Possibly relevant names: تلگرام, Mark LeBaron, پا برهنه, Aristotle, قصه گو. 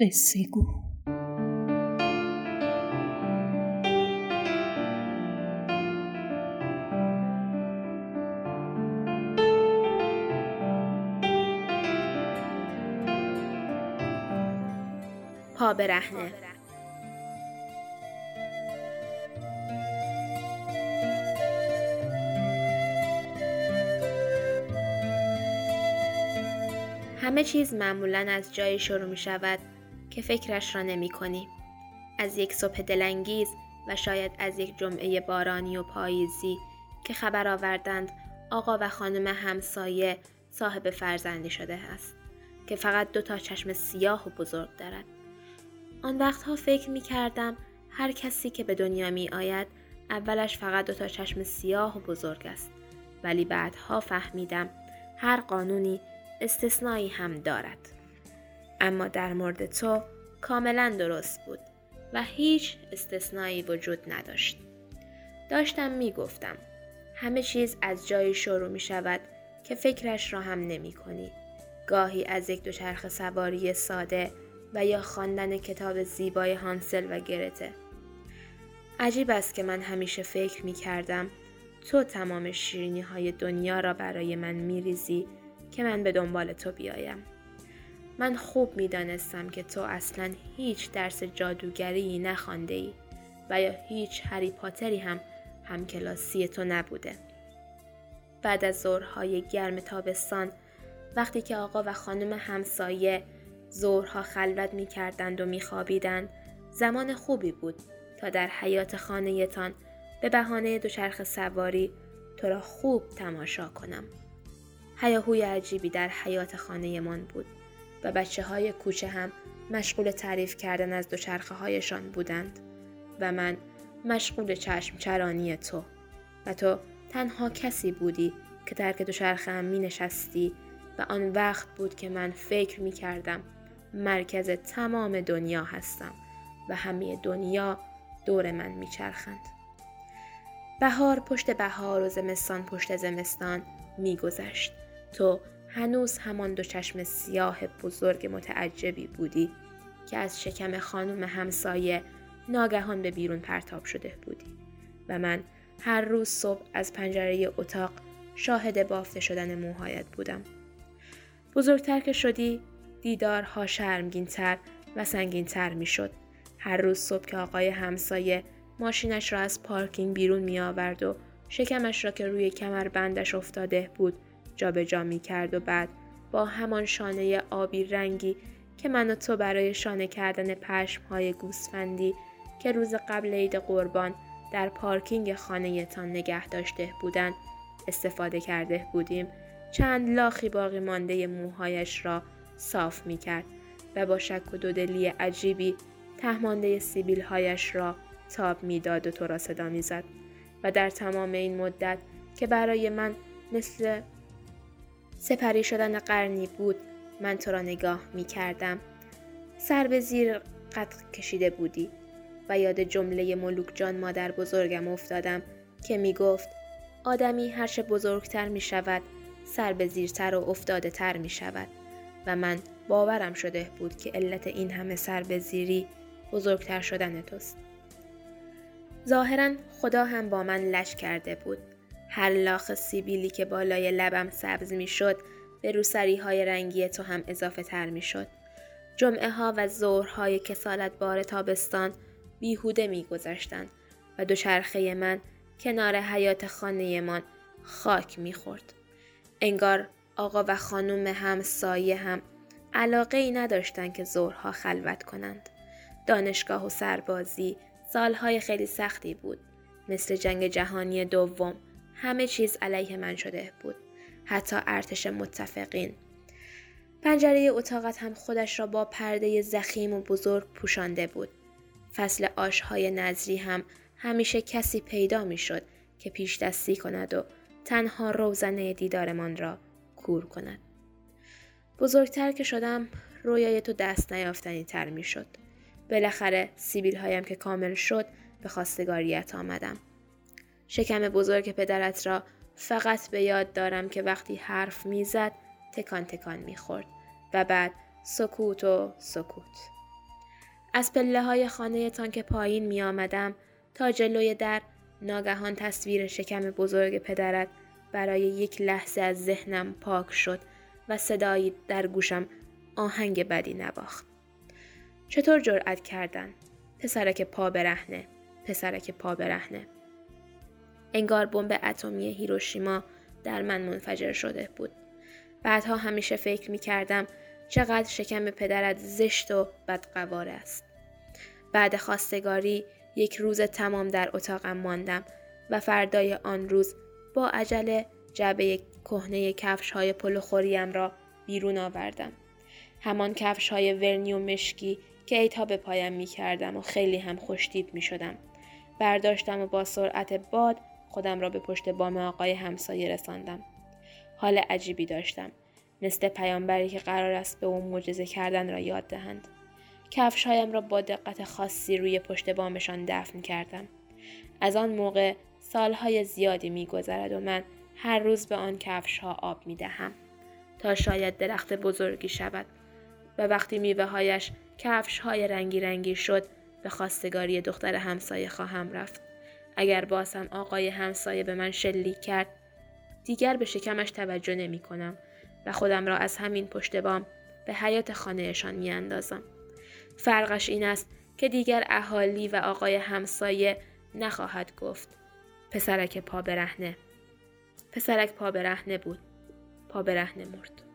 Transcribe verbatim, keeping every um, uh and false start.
قصه گو. پا برهنه. همه چیز معمولاً از جایی شروع می شود که فکرش را نمی کنی. از یک صبح دلانگیز و شاید از یک جمعه بارانی و پاییزی که خبر آوردند آقا و خانم همسایه صاحب فرزندی شده است که فقط دو تا چشم سیاه و بزرگ دارد. آن وقتها فکر می کردم هر کسی که به دنیا می آید اولش فقط دو تا چشم سیاه و بزرگ است، ولی بعدها فهمیدم هر قانونی استثنایی هم دارد. اما در مورد تو کاملا درست بود و هیچ استثنایی وجود نداشت. داشتم می گفتم همه چیز از جایی شروع می شود که فکرش را هم نمی کنی. گاهی از یک دوچرخه سواری ساده و یا خواندن کتاب زیبای هانسل و گرته. عجیب است که من همیشه فکر می کردم تو تمام شیرینی های دنیا را برای من می ریزی که من به دنبال تو بیایم. من خوب می دانستم که تو اصلاً هیچ درس جادوگری نخوانده ای و یا هیچ هری پاتری هم همکلاسی تو نبوده. بعد از ظهرهای گرم تابستان وقتی که آقا و خانم همسایه ظهرها خلوت می کردند و می خوابیدند، زمان خوبی بود تا در حیاط خانه تان به بهانه دوچرخه سواری تو را خوب تماشا کنم. هیاهوی عجیبی در حیاط خانه من بود و بچه های کوچه هم مشغول تعریف کردن از دوچرخه هایشان بودند و من مشغول چشم چرانی تو، و تو تنها کسی بودی که درک دوچرخه هم می نشستی و آن وقت بود که من فکر می کردم مرکز تمام دنیا هستم و همه دنیا دور من می چرخند. بهار پشت بهار و زمستان پشت زمستان می گذشت. تو هنوز همان دو چشم سیاه بزرگ متعجبی بودی که از شکم خانم همسایه ناگهان به بیرون پرتاب شده بودی و من هر روز صبح از پنجره اتاق شاهد بافته شدن موهایت بودم. بزرگتر که شدی دیدارها شرمگین‌تر و سنگین‌تر می‌شد. هر روز صبح که آقای همسایه ماشینش را از پارکینگ بیرون می‌آورد و شکمش را که روی کمربندش افتاده بود جا به جا می کرد و بعد با همان شانه آبی رنگی که من و تو برای شانه کردن پشم‌های گوسفندی که روز قبل عید قربان در پارکینگ خانه تان نگه داشته بودند استفاده کرده بودیم، چند لاخی باقی مانده موهایش را صاف می کرد و با شک و دودلی عجیبی تهمانده سیبیل‌هایش را تاب می داد و تو را صدا می زد. و در تمام این مدت که برای من مثل سپری شدن قرنی بود، من تو را نگاه می کردم. سر به زیر قد کشیده بودی و یاد جمله ملوک جان مادر بزرگم افتادم که می گفت آدمی هرچه بزرگتر می شود سر به زیرتر و افتاده تر می شود، و من باورم شده بود که علت این همه سر به زیری بزرگتر شدن توست. ظاهراً خدا هم با من لش کرده بود. هر لاخ سیبیلی که بالای لبم سبز می شد به روسری های رنگی تو هم اضافه تر می شد. جمعه ها و ظهرهای کسالت بار تابستان بیهوده می گذشتن و دوچرخه من کنار حیاط خانه من خاک می خورد. انگار آقا و خانم همسایه هم علاقه ای نداشتن که ظهرها خلوت کنند. دانشگاه و سربازی سالهای خیلی سختی بود. مثل جنگ جهانی دوم همه چیز علیه من شده بود. حتی ارتش متفقین. پنجره اتاقت هم خودش را با پرده ضخیم و بزرگ پوشانده بود. فصل آشهای نظری هم همیشه کسی پیدا می شد که پیش دستی کند و تنها روزنه دیدارمان را کور کند. بزرگتر که شدم رویای تو دست نیافتنی تر می شد. بالاخره سیبیل هایم که کامل شد به خواستگاریت آمدم. شکم بزرگ پدرت را فقط به یاد دارم که وقتی حرف می زد تکان تکان می خورد و بعد سکوت و سکوت. از پله های خانه تان که پایین می آمدم تا جلوی در، ناگهان تصویر شکم بزرگ پدرت برای یک لحظه از ذهنم پاک شد و صدایی در گوشم آهنگ بدی نواخت. چطور جرأت کردن؟ پسرک پا برهنه، پسرک پا برهنه. انگار بمب اتمی هیروشیما در من منفجر شده بود. بعدها همیشه فکر می کردم چقدر شکم پدرت زشت و بدقوار است. بعد خواستگاری یک روز تمام در اتاقم ماندم و فردای آن روز با عجله جعبه کهنه کفش‌های پلوخوریم را بیرون آوردم. همان کفش‌های ورنی و مشکی که ایتا به پایم می کردم و خیلی هم خوشتیپ می شدم. برداشتم و با سرعت باد خودم را به پشت بام آقای همسایه رساندم. حال عجیبی داشتم، مثل پیامبری که قرار است به او معجزه کردن را یاد دهند. کفش‌هایم را با دقت خاصی روی پشت بامشان دفن کردم. از آن موقع سالهای زیادی می‌گذرد و من هر روز به آن کفش‌ها آب می‌دهم تا شاید درخت بزرگی شود و وقتی میوه‌هایش کفش‌های رنگی رنگی شد به خواستگاری دختر همسایه خواهم رفت. اگر بازم آقای همسایه به من شلیک کرد دیگر به شکمش توجه نمی‌کنم و خودم را از همین پشت بام به حیاط خانه‌شان می‌اندازم. فرقش این است که دیگر اهالی و آقای همسایه نخواهد گفت پسرک پا برهنه. پسرک پا برهنه بود. پا برهنه مرد.